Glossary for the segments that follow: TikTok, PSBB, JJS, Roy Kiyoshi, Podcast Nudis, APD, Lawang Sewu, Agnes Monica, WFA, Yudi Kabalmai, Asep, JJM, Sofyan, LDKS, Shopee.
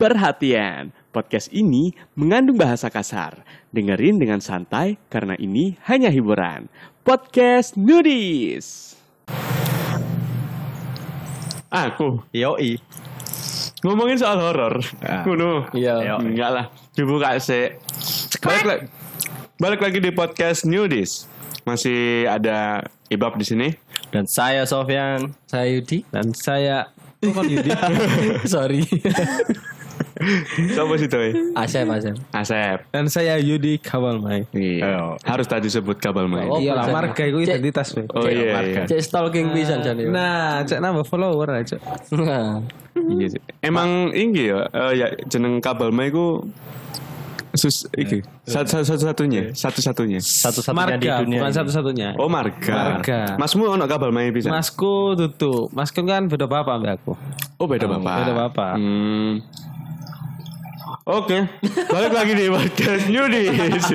Perhatian, podcast ini mengandung bahasa kasar. Dengerin dengan santai karena ini hanya hiburan. Podcast Nudis. Aku, yoi. Ngomongin soal horor. Kuno. Iya. Enggak lah. Dibuka sih. Balik lagi di podcast Nudis. Masih ada Ibab di sini. Dan saya Sofyan. Saya Yudi. Dan saya... Oh, kan Yudi? Sorry. Siapa sih toy? Asep. Dan saya Yudi Kabalmai. Iya. Harus tadi sebut Kabalmai. Oh, iya lah marga iku identitas. Oh iya. Cek stalking pisan jane. Nah, cek nambah follower aja. Nah. Iya. Emang inggih ya, jeneng Kabalmai iku iki. Satu-satunya di dunia. Bukan satu-satunya. Oh, marga. Masmu ono Kabalmai pisan? Masku tutup. Masku kan beda bapak mbak aku. Oh, beda bapak. Oke, balik lagi di podcast Nudis.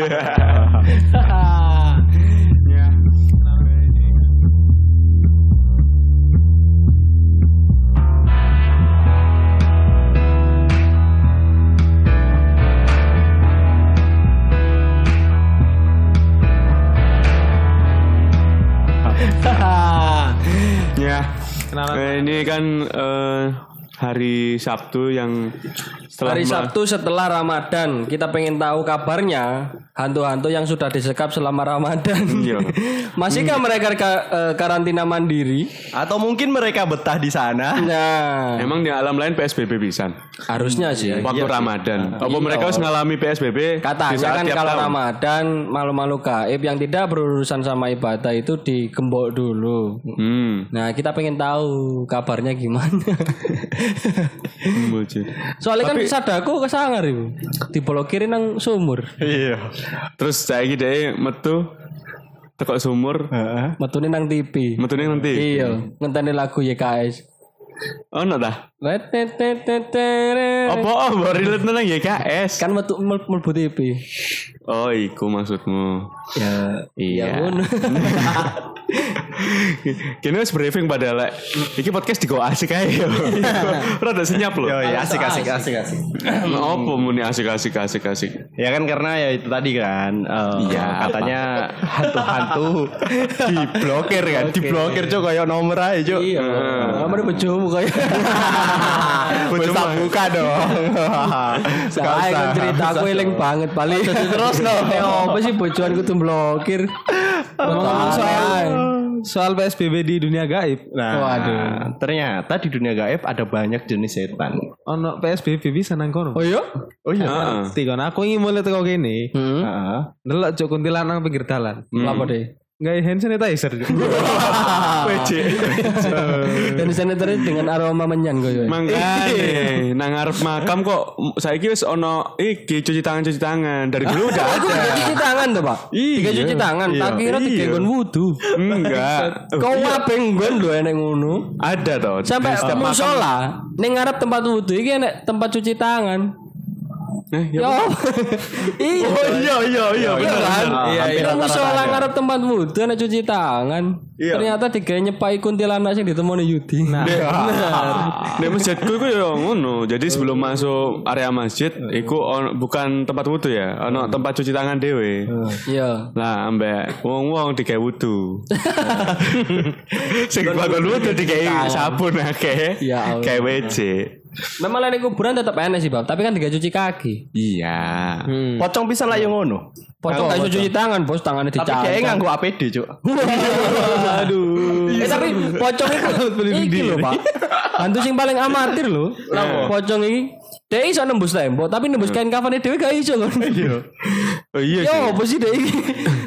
Ya, ini kan hari Sabtu yang setelah Ramadan. Kita pengen tahu kabarnya hantu-hantu yang sudah disekap selama Ramadan. Masihkah mereka karantina mandiri atau mungkin mereka betah di sana? Nah, emang di alam lain PSBB pisan. Harusnya sih waktu Ramadan. Apa mereka harus ngalami PSBB? Katanya kan kalau Ramadan malu-malu gaib yang tidak berurusan sama ibadah itu digembok dulu. Nah, kita pengen tahu kabarnya gimana. Soalnya kan sadaku kesangar ibu dipolokirin nang sumur. Iya. Terus saiki dhewe metu teko sumur, metune nang TV. Iya, ngenteni lagu YKS. Ono ta? Apa baru nang YKS? Kan metu mlebu TV. Oh, iku maksudmu. Ya, iya. Kini harus briefing padahal iki podcast digo asik ae yo. Rada senyap lho. Yo asik. Opo muni asik. Ya kan karena ya itu tadi kan katanya hantu-hantu diblokir cuk koyo nomor ae cuk. Iya. Nomor bojomu koyo. Bojomu buka dong. Saya ceritaku eling banget paling terus lho. Opo sih bojoanku tuh blokir. Soal PSBB di dunia gaib. Nah, ternyata di dunia gaib ada banyak jenis setan. Ono PSBB bisa nang kono. Oh iya. Tiga aku ingin mulai teko kene. Heeh. Delok cuk kuntilanak nang pinggir dalan. Lapo de? Nggak hand sanitizer. WC. Hand sanitizer dengan aroma menyan koyo. Mangkane nang arep makam kok saiki wis ono iki cuci tangan. Dari dulu udah ada. Cuci tangan to, Pak. Tiga cuci tangan, tak kira digenggon wudu. Enggak. Kok kabeh nggon lho enek ngono. Ada to. Sampai musala ning ngarep tempat wudu iki enek tempat cuci tangan. Iya. Bener. Musola ngarep tempat wudu ana cuci tangan. Ternyata digawe nyepai kuntilanak sing ditemoni Yudi. Nah. Nek masjidku iku ya ngono. Jadi sebelum masuk area masjid iku bukan tempat wudu ya, ana tempat cuci tangan dhewe. Iya. Lah ambek wong-wong digawe wudu. Sing bakal wudu digawe sabun akeh. Gawe WC. Memang lain kuburan tetap enak sih bab, tapi kan tidak cuci kaki. Iya. Pocong bisa lah yang ngono. Pocong tak cuci tangan bos, tangannya dicangkang. Tapi kayaknya nganggo APD cuk. Aduh. Tapi pocong itu loh pak. Hantu sing paling amatir loh. Pocong ini dia iso nembus tembok, tapi nembus kain kafannya dia gak iso kan. Iya. Yo apa sih dia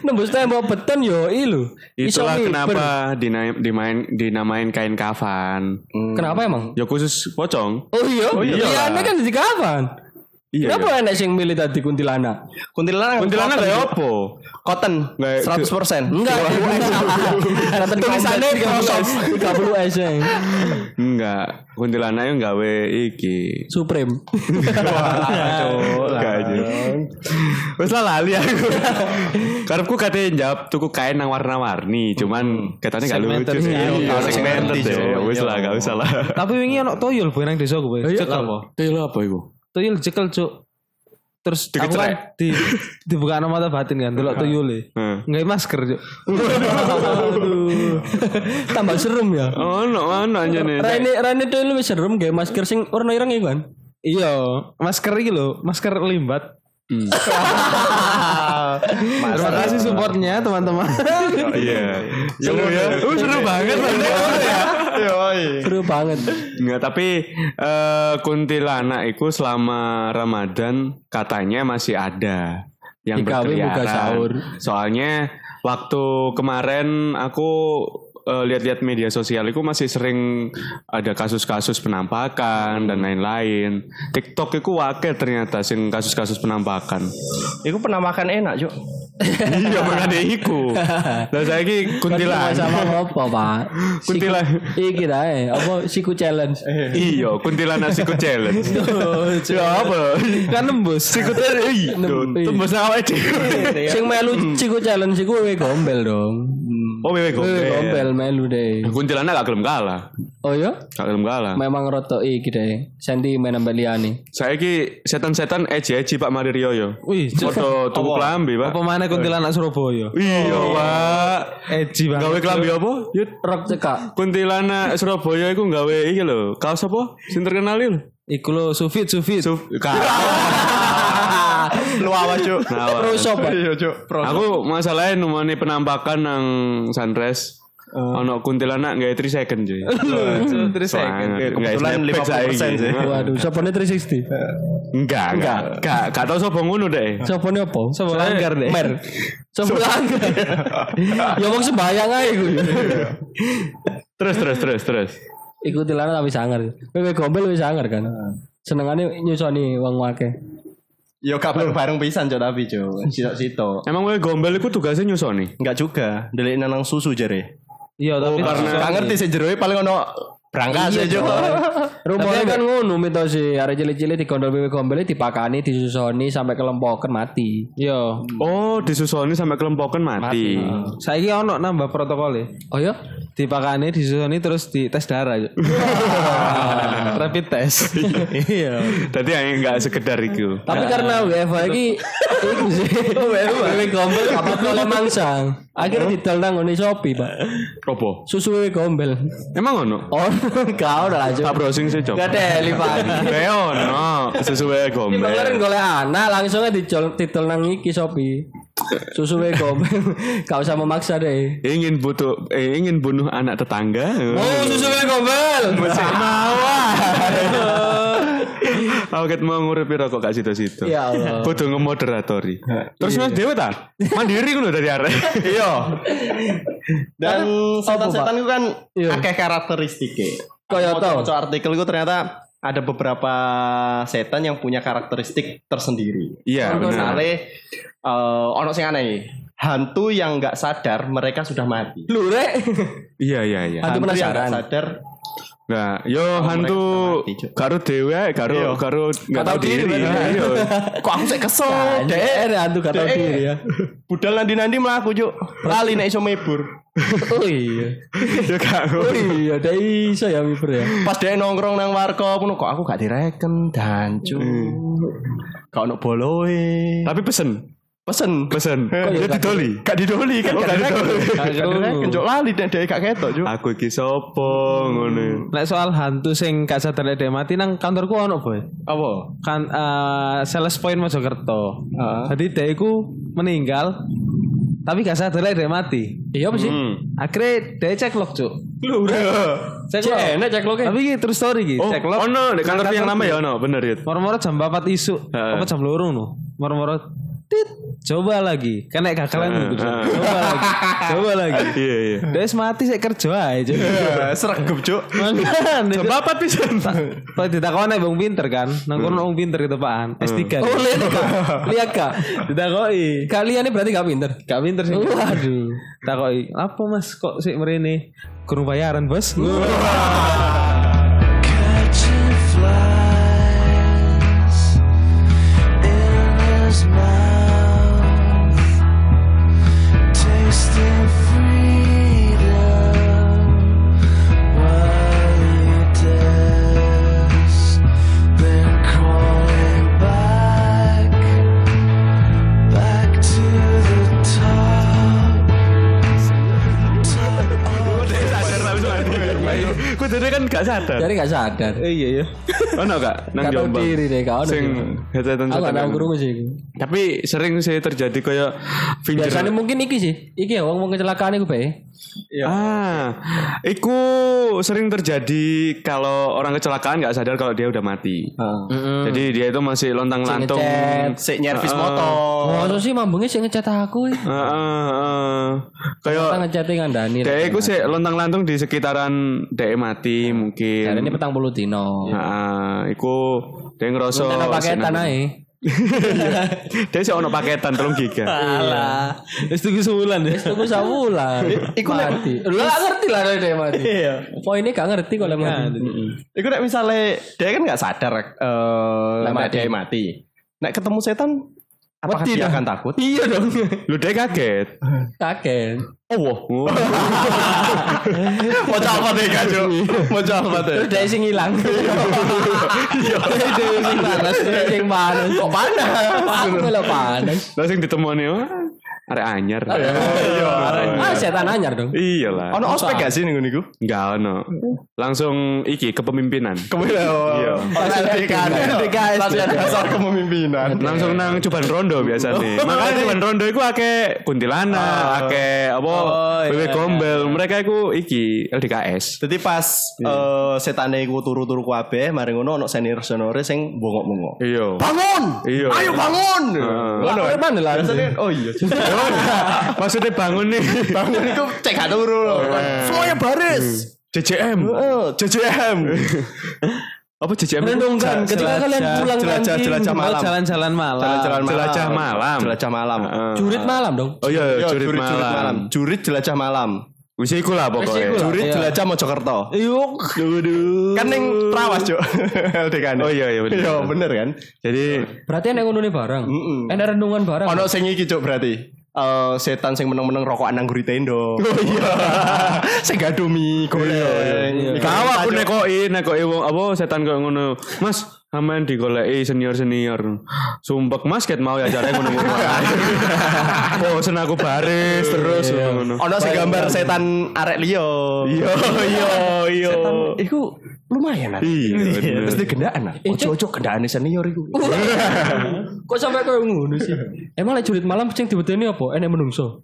nembus tembok beton yo ilu. Itulah kenapa dinamain kain kafan. Kenapa emang? Ya khusus pocong. Oh iya. Liane kan di kafan. Iya. Kenapa enak sing milih tadi kuntilanak? Kuntilanak ya opo? Cotton 100%. Enggak. Tulisannya 30 S. Enggak. Kuntilanaknya nggawe iki Supreme. Wes lali aku. Karepku kate njawab tuku kain nang warna-warni, cuman katanya gak lucu sih. Segmented. Wes lah gak usah lah. Tapi wingi ono toyol nang desaku, Boy. Toyol apa iku? tuyul jekel cuk. Terus aku kan dibuka mata batin kan delok tuyule. Nggae masker cuk. Aduh. Tambah serem ya. Ono anjene. Rene tuyul wis serem nggae masker sing warna ireng iku kan. Iya, masker iki lho, masker limbat. Terima kasih supportnya teman-teman. Iya. Seru banget. Seru banget. Enggak, tapi kuntilanak itu selama Ramadan katanya masih ada yang berkeliaran. Soalnya waktu kemarin aku lihat-lihat media sosial itu masih sering ada kasus-kasus penampakan dan lain-lain. TikTok itu wakil ternyata sing kasus-kasus penampakan. Iku penampakan enak juk. Iya makanya iku. Lah saiki kuntilanak sama apa Pak? Kuntilanak. Iki dae apa siku challenge. Iya kuntilanak siku challenge. Yo apa? Kan nembus siku teri. Tembus awake dhewe. Sing melu siku challenge iku wewe gombel dong. Oh wewe gombel. Melu deh. Kuntilanak gak gelem kalah. Oh iya? Gak gelem kalah. Memang roto iki deh. Santi main nambah liane. Saiki setan-setan eji-eji Pak Maririo yo. Wih, foto tuku klambi, Pak. Apa mana kuntilanak Surabaya? Iya, Pak. Eji banget. Gawe klambi apa? Yo rok cekak. Kuntilanak Surabaya iku gawe iki lho. Kaos apa? Sing terkenal lho. Iku lho Sufit. Lu awas cuk. Aku masalahnya numane penampakan nang sunrise. Ono kuntilanak gak 3 second cuy. 3 second. Kebetulan 50% sih. Waduh, sopone 360. Enggak tau sopo ngono deh. Sopone opo? Sopo langgar deh. Mer. Sopo langgar. Ya wong sembayang ae iku. Terus. Iku kuntilanak wis sangar. Wewe gombel wis sangar kan. Senengane nyusoni wong akeh. Yo kabel bareng pisan cok tapi cok sitok. Emang gue gombel iku tugasnya nyusoni? Enggak juga, ndelekne nang susu jare. Iya tapi gak ngerti sik jeroe paling ono brankas cok. Rumane kan ngono mitos e arek cilik-cilik digondol wewe gombel dipakani disusoni sampai kelempoken mati. Yo. Oh, disusoni sampai kelempoken mati. Saiki ono nambah protokole. Oh ya? Dipakani disusoni terus dites darah cok. Rapid test. Iya. Tadi yang enggak sekedar itu. Tapi karena WFA iki wewe gombel kapal oleh mangsang. Akhirnya didol nang ngene Shopee, Pak. Opo? Susu wewe gombel. Emang ono? Oh, gak ono lah. Tak browsing sih, Cok. Gak teli, Pak. Kayak ono susu wewe gombel. Ini kemarin golek anak langsungnya didol nang iki Shopee. Susu wewe gombel. Gak usah memaksa deh. Ingin bunuh anak tetangga. Oh, susu wewe gombel. Mesih mawar. Aku ket mau ngurupi rokok gak situ-situ. Ya Allah. Kudu ngemoderatori. Terus Mas Dewa ta? Mandiri ku lho dari arek. Iya. Dan setan-setan itu kan akeh karakteristike. Kaya to. Artikel itu ternyata ada beberapa setan yang punya karakteristik tersendiri. Iya, benar. Misale ono sing aneh. Hantu yang enggak sadar mereka sudah mati. Lho, Rek. Iya. Hantu penasaran. Sadar. Nah, yo hantu karo dhewe karo gak tau diri. Kok aku sik kesel. Dek hantu gak tau diri ya. Budal nandi-nandi mlaku cuk. Lali nek iso mebur. Oh iya. Yo gak. Oh iya, dek iso ya mebur ya. Pas dek nongkrong nang warkop ngono kok aku gak direken dancu. Gak ono boloe. Tapi pesen. Kok didoli? Gak didoli kan kadang-kadang kencok lali nek dhek gak ketok juk. Aku iki sapa ngono. Nek soal hantu sing gak sadar dhek mati nang kantorku ono, Boy. Apa? Kan sales point Mojokerto. Dadi dhek iku meninggal tapi gak sadar dhek mati. Iya apa sih? Akhire dhek ceklok, Cuk. Lho, ceklok. Enak ceklok. Tapi iki true story iki, ceklok. Ono nek kantor yang lama ya ono, bener ya. Moro-moro jam 4 isuk, apa jam 2 no. Moro-moro coba lagi kan nek gagalan gitu. Coba lagi iya wis mati sik kerja ae cuk sregep cuk coba apa pisan tak ditakoni wong pinter kan nang kono wong pinter ketepaan S3 oh lihat gak ditakoki kaliane berarti gak pinter sih waduh takoki apa mas kok sik mrene kurang bayaran bos maksudnya kan gak sadar. Jadi gak sadar. Iya ya. Ono gak nang Jombang. Sing headsetan-headsetan. Aku krungu sih. Tapi sering sih terjadi kayak pinggir. Biasanya mungkin iki sih. Iki ya wong mau kecelakaan iku bae. Iya. Ah. Iku sering terjadi kalau orang kecelakaan gak sadar kalau dia udah mati. Jadi dia itu masih lontang-lantung sik nyervis motor. Motor sih mambunge sik ngecat aku. Kayak ngecate ngandani. Dek iku sik lontang-lantung di sekitaran dek mati mungkin. Karena ini petang puluh dino. Heeh, iku dek ngerasa ana paketan ae. Dek sik ono paketan 3 giga. Alah. Wis tuku sawulan. Iku mati. Lho gak ngerti lah dek mati. Iya. Poine gak ngerti kok lek mati. Iku nek misale dek kan gak sadar lek dek mati. Nek ketemu setan apakah dia akan takut? Iya dong. Lu deh kaget. Kaget. Oh wow. Mau coba deh kacau. Mau coba deh. Lu deh sing hilang. Iya. Deh sing panas. Sing panas. Kok panas? Aku lo panas. Lu sing ditemoni wah. Arek anyar. Iya. Ah setan anyar dong. Iyalah. Ono ospek gak sih niku? Enggak ono. Langsung iki kepemimpinan. Iya. DKS. Langsung kepemimpinan. Langsung nang cobaan rondo biasa nih. Makanya cobaan rondo iku akeh kuntilanak, akeh apa wewe gombel. Mereka iku iki LDKS. Dadi pas setane iku turu-turu kabeh, mari ngono ono senior-seniore sing bongok-bongok. Iya. Bangun! Ayo bangun! Ngono. Oh iya. Maksudnya bangun nih. Bangun itu cek gak turu loh. Semuanya baris. JJM. JJM. Apa JJM? Menenungkan ketika kalian pulang nanti jalan-jalan malam. Jelajah malam. Jelajah malam. Jurit malam dong. Oh iya, jurit malam. Jurit jelajah malam. Wis iku lah pokoknya. Jurit jelajah Mojokerto. Yuk. Kan ning Trawas, Cuk. LDKane. Oh iya iya bener. Iya bener kan. Jadi berarti nek ngono ne bareng. Enak renungan bareng. Ono sing iki Cuk berarti. Setan sing meneng-meneng rokokan nang guri tendo. Oh iya. Sing gaduh mie golek. Kawa aku nekoki wong apa setan kok ngono. Mas, aman digoleki senior-senior. Sumpek Mas ket mau ya jare ngono-ngono. Oh, sen aku baris terus ngono. Ono sing gambar setan arek liya. Iya. Setan iku lumayan lah. Iya, mesti gendaan lah. Ojo-ojo gendaan senior iku. Kok sampai koyo ngono sih? Emang lek jurit malam sing diwedeni apa? Enek menungso.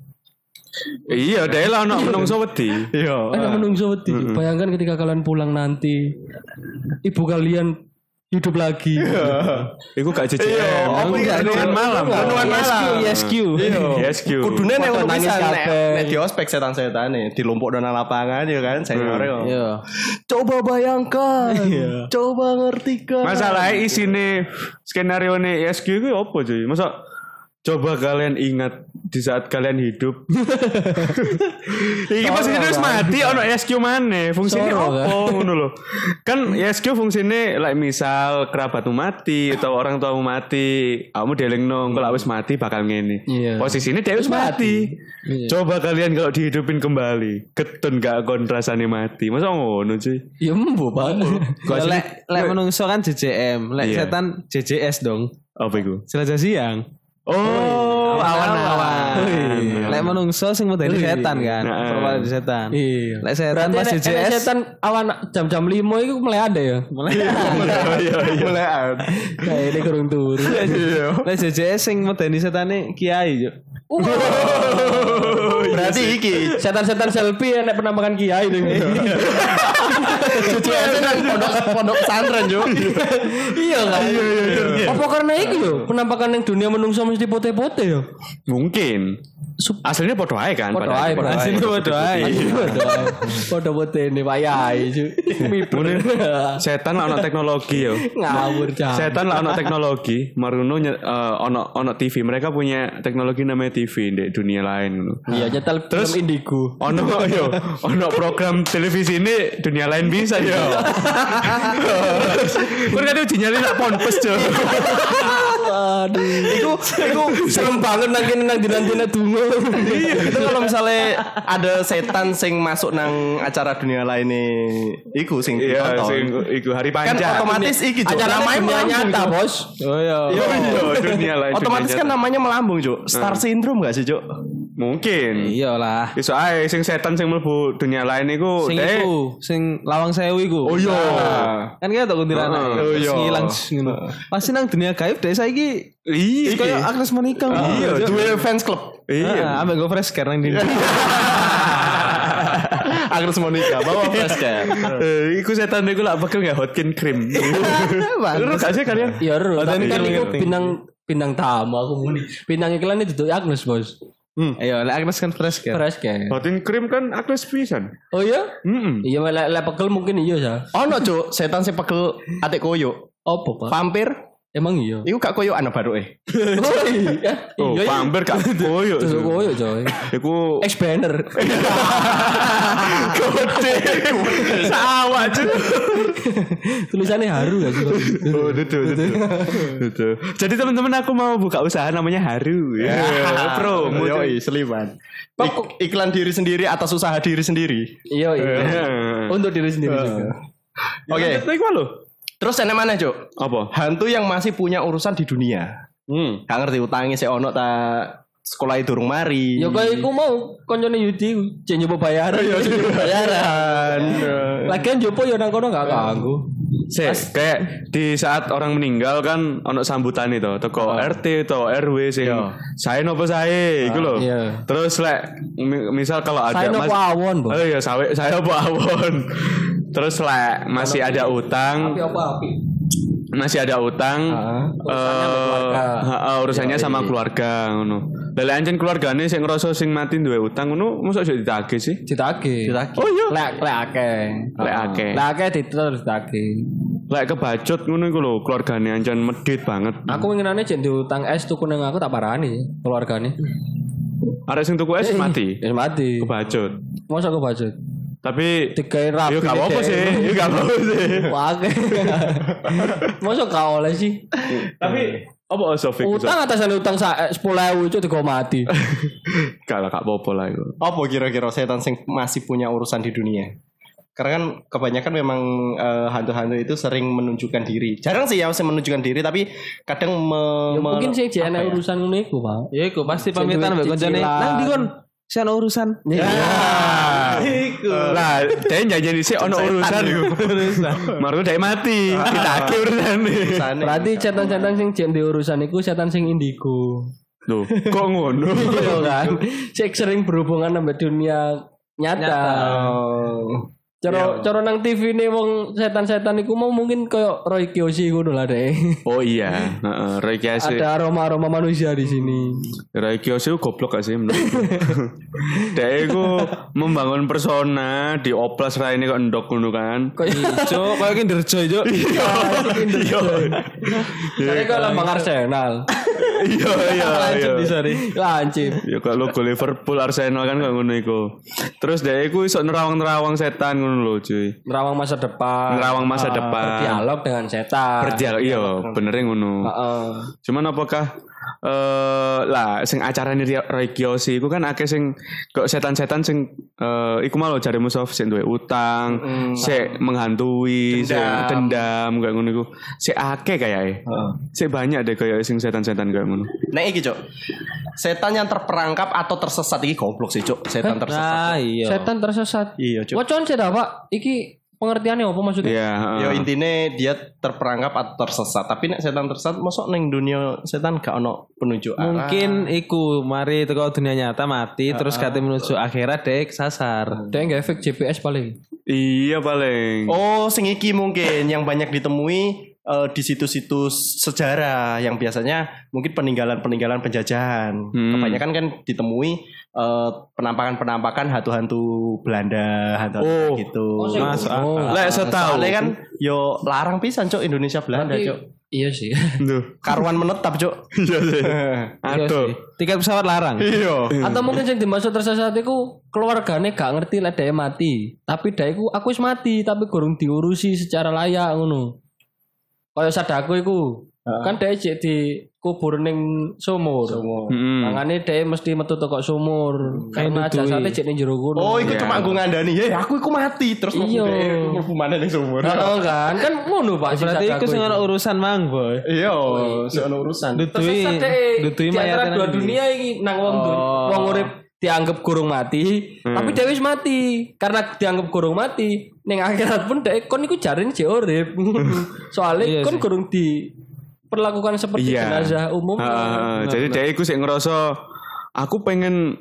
Iya, dhewe lah ono menungso wedi. Iya. Enek menungso wedi. Bayangkan ketika kalian pulang nanti ibu kalian hidup lagi. Iku gak jejeg. Aku renungan malam. Renungan SQ. Iya. SQ. Kudune nek ono nangis kabeh. Di ospek setan-setane dilompokno nang lapangan ya kan seniore. Iya. Coba bayangkan. Coba ngertikan. Masalahe isine skenario ne SQ kuwi opo cuy? Masa coba kalian ingat di saat kalian hidup. Iki maksudnya terus mati ono SQ maneh, fungsine opo ngono lho. Kan SQ fungsine like misal kerabatmu mati atau orang tuamu mati, kamu delingno engko wis mati bakal ngene. Posisine dhewe wis mati. Coba kalian kalau dihidupin kembali, ketun gak kon rasane mati. Masa ngono sih? Ya mbo banget. Lek menungso kan JJM, lek setan JJS dong. Apa iku? Jelajah siang. Oh, awan-awan. Lek menungso sing medeni setan kan, perwala di setan. Lek setan pas JJS setan awan jam-jam 5 iku melekan ya. Melekan. Nah, ini kurang turu. Lek JJS sing medeni setane kiai yo. Berarti iki setan-setan selfie nek penambangan kiai ning. JJS nang pondok pesantren yo. Iya kan? Apa karena iki yo penampakan ning dunia menungso mesti pote-pote yo. Mungkin. Aslinya podo ae kan padahal. Podo potene wayahe. Setan lah ono teknologi yo. Ngawur cah. Setan lah ono teknologi, maruno ono TV. Mereka punya teknologi namanya TV di dunia lain ngono. Iya, nyetel film indigo. Ono yo, ono program televisi ini dunia lain bisa yo. Kurang ada ujiannya nak ponpes yo. Aduh, itu serem banget nang dina-dina dungo. Itu kalau misalnya ada setan sing masuk nang acara dunia lainnya, iku sing ditonton. Iku hari panjang. Kan otomatis iki Cuk. Acara main nyata, Bos. Oh iya. Dunia lain. Otomatis kan namanya melambung, Cuk. Star syndrome enggak sih, Cuk? Mungkin. Iyalah. Iso ae sing setan sing mlebu dunia lain iku sing iku, sing Lawang Sewu iku. Oh iya. Kan kaya tok kuntilanak. Oh iya. Ngilang ngono. Pasti nang dunia gaib dhek saiki. Iya. Kaya Agnes Monica. Iya, duwe fans club. Iya. Ambek go fresh care nang dindi. Agnes Monica bawa fresh care. Iku setan iku lak pegel gak hotkin cream. Terus gak sih kalian? Iya, terus. Tapi kan iku bintang tamu aku muni. Bintang iklannya duduk Agnes, Bos. Ayo, Agnes kan fresh kan? Fresh kan? Hotin krim kan Agnes pisan. Oh iya? Iya, lek pegel mungkin iya ya. Ono, Cuk, setan sing pegel atik koyo. Opo, Pak? Vampir? Emang iya. Iku gak koyokan baruke. Oh iya. Oh, vampir gak koyo. Terus koyo, coy. Iku X-Banner. Gede. Sawah, Cuk. Tulisannya haru gak sih? Oh, betul. Jadi teman-teman aku mau buka usaha namanya Haru. Ya, promo. Yoi, Seliman. Iklan diri sendiri atas usaha diri sendiri. Yoi. Untuk diri sendiri juga. Oke. Terus yang mana, Cuk? Apa? Hantu yang masih punya urusan di dunia. Gak ngerti utangnya si ono tak sekolah itu durung mari. Ya kok iku mau koncone Yudi jeneng nyoba bayaran ya bayaran. Lagian jopo ya nang kono gak kanggo. Kayak di saat orang meninggal kan ono sambutan itu teko RT atau RW sing sae nopo sae iku lho. Terus lek misal kalau ada Mas oh ya saya opo awon. Terus lek masih ada utang. Urusannya sama keluarga ngono. Lha ancen keluargane sing ngrasa sing mati duwe utang ngono mosok yo ditagih sih? Ditagih. Oh iya. Lek akeh ditagih. Lek kebacut ngono iku lho keluargane ancen medhit banget. Aku nginane jek diutang es tuku nang aku tak parani keluargane. Arek sing tuku es mati. Es mati. Kebacut. Mosok kebacut. Tapi tiga rapi. Yo gak apa sih. Wae. Mosok gak oleh sih. Tapi apa Sofik? Utang atasan utang 10.000 itu digo mati. Gak apa-apa lah itu. Apa kira-kira setan sing masih punya urusan di dunia? Karena kan kebanyakan memang hantu-hantu itu sering menunjukkan diri. Jarang sih ya sing menunjukkan diri, tapi kadang mungkin sih jane urusan ngono iku, Pak. Ya iku pasti pamitan mbek koncone. Nang ndi kon? Saya ada urusan. Lah, dia janjian disini ada urusan. Maru dia mati. Kita akhir urusan. Berarti setan-setan yang jadi urusan itu setan yang indigo. Loh, kok ngono? Iya kan? Saya sering berhubungan sama dunia nyata. Cara nang TV ini wong setan-setan iku mau mungkin koyo Roy Kiyoshi ngono lah deh. Oh iya, Roy Kiyoshi. Ada aroma-aroma manusia di sini. Roy Kiyoshi goblok gak sih menurut. Dek iku membangun persona di oplas raine kok endok ngono kan. Koyo ijo, koyo ki nderjo ijo. Iya, ki nderjo. Dek kok lambang Arsenal. Iya. Lancip di sari. Lancip. Ya kok logo Liverpool Arsenal kan kok ngono iku. Terus dek iku iso nerawang-nerawang setan ngono. Loh, cuy. Nerawang masa depan. Berdialog dengan setan. Iya, bener ngono. Cuman apakah sing acarane Roy Kiyoshi iku kan akeh sing kok setan-setan sing iku malah jare musuh sing duwe utang, sik menghantui, sik dendam kaya ngono iku. Sik akeh kayae. Sik banyak deh kaya sing setan-setan kaya ngono. Nek iki, Cuk. Setan yang terperangkap atau tersesat iki goblok sih, Cuk. Setan tersesat. Iya, Cuk. Wocon sih dah, Pak. Iki pengertiannya apa maksudnya? Ya intine dia terperangkap atau tersesat. Tapi nek setan tersesat mosok ning dunia setan gak ono penunjuk arah. Mungkin iku mari teko dunia nyata mati terus kate menuju akhirat dek sasar. Dek gak efek GPS paling. Iya paling. Oh, sing iki mungkin yang banyak ditemui di situs-situs sejarah yang biasanya mungkin peninggalan penjajahan. Kebanyakan kan ditemui penampakan-penampakan hantu-hantu Belanda, hantu-hantu gitu. Lek setahu kan yo larang pisan, Cuk, Indonesia Belanda, Cuk. Iya sih. Karuan menetap, Cuk. Iya sih. Aduh. Tiket pesawat larang. Iya. Atau mungkin sing dimaksud tersesat iku keluargane gak ngerti lek dhek mati, tapi dhek iku aku wis mati tapi gorong diurusi secara layak ngono. Kaya sadaku iku kan dhek jek dikubur ning sumur. Mangane dhek mesti metu teko sumur. Karena jasate jek ning jero kono. Oh, iku cuma nggo ngandani, "Hei, aku iku mati." Terus mlebu maneh ning sumur. Heeh kan? Kan ngono, Pak. Berarti iku sing ana urusan mang, Boy. Iya, sing ana urusan. Terus sadake. Dua dunia iki nang wong urip dianggap gurung mati, tapi dhewe wis mati. Karena dianggap gurung mati, ning akhirat pun dhek kon iku jarene jek urip. Soale iya kon gurung diperlakukan seperti jenazah umum. Jadi dhek iku sik ngerasa aku pengen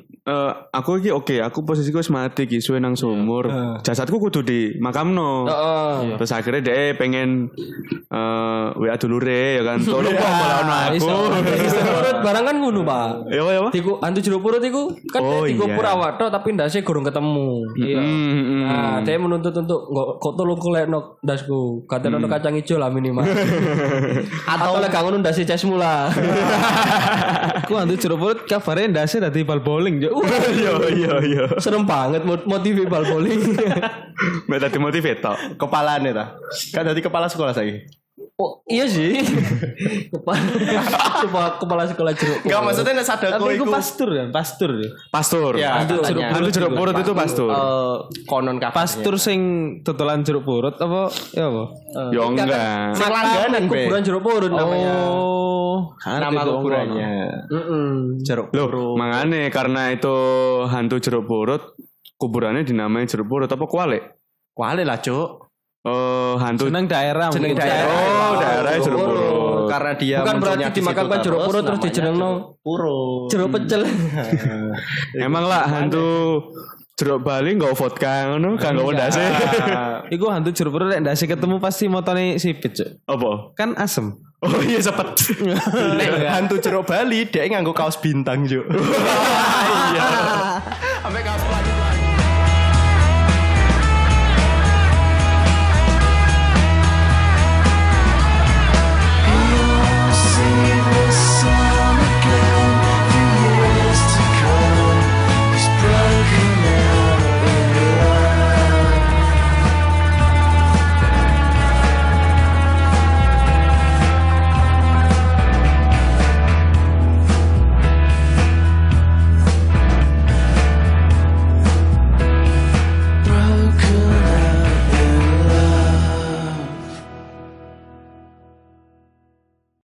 aku iki oke, aku posisiku wis mati iki suwe nang sumur. Jasadku kudu dimakamno. Terus akhirnya dhek pengen WA dulure ya kan. Tolong malah ono aku. Perut barang kan ngono, Pak. Ya ya, Pak. Diku antu jero perut iku kan dikubur awak tok tapi ndase gorong ketemu. Iya. Nah, dhek menuntut untuk kok tolong kolekno ndasku. Gaten ono kacang ijo lah minimal. Atau lek ngono ndase ces mula. Ku antu jero perut kabare ndase dadi bal bowling. Yo. Serem banget motive bal bowling. Mbak tadi motive tok. Kepalane ta. Kan dadi kepala sekolah saiki. Oh iya sih. Kepala sekolah jeruk. Enggak maksudnya nek sadar kowe iku pastur. Ya, jeruk purut itu pastur. Konon kakek. Pastur sing dodolan jeruk purut apa ya apa? Ya enggak. Sing langganan kuburan jeruk purut namanya. Oh, nama kuburannya. Jeruk purut. Mangane karena itu hantu jeruk purut, kuburannya dinamai jeruk purut apa kuale? Kuale lah, Cuk. Hantu daerah jeruk purut karena dia bukan berarti dimakamkan jeruk purut terus dijenengno purut jeruk pecel. Emang lah hantu jeruk Bali enggak vodka ngono kan enggak ndase. Iku hantu jeruk purut nek ndase ketemu pasti motone sipit, Cuk. Apa? Kan asem. Oh iya sepet. Hantu jeruk Bali dhek nganggo kaos bintang, Cuk. Iya.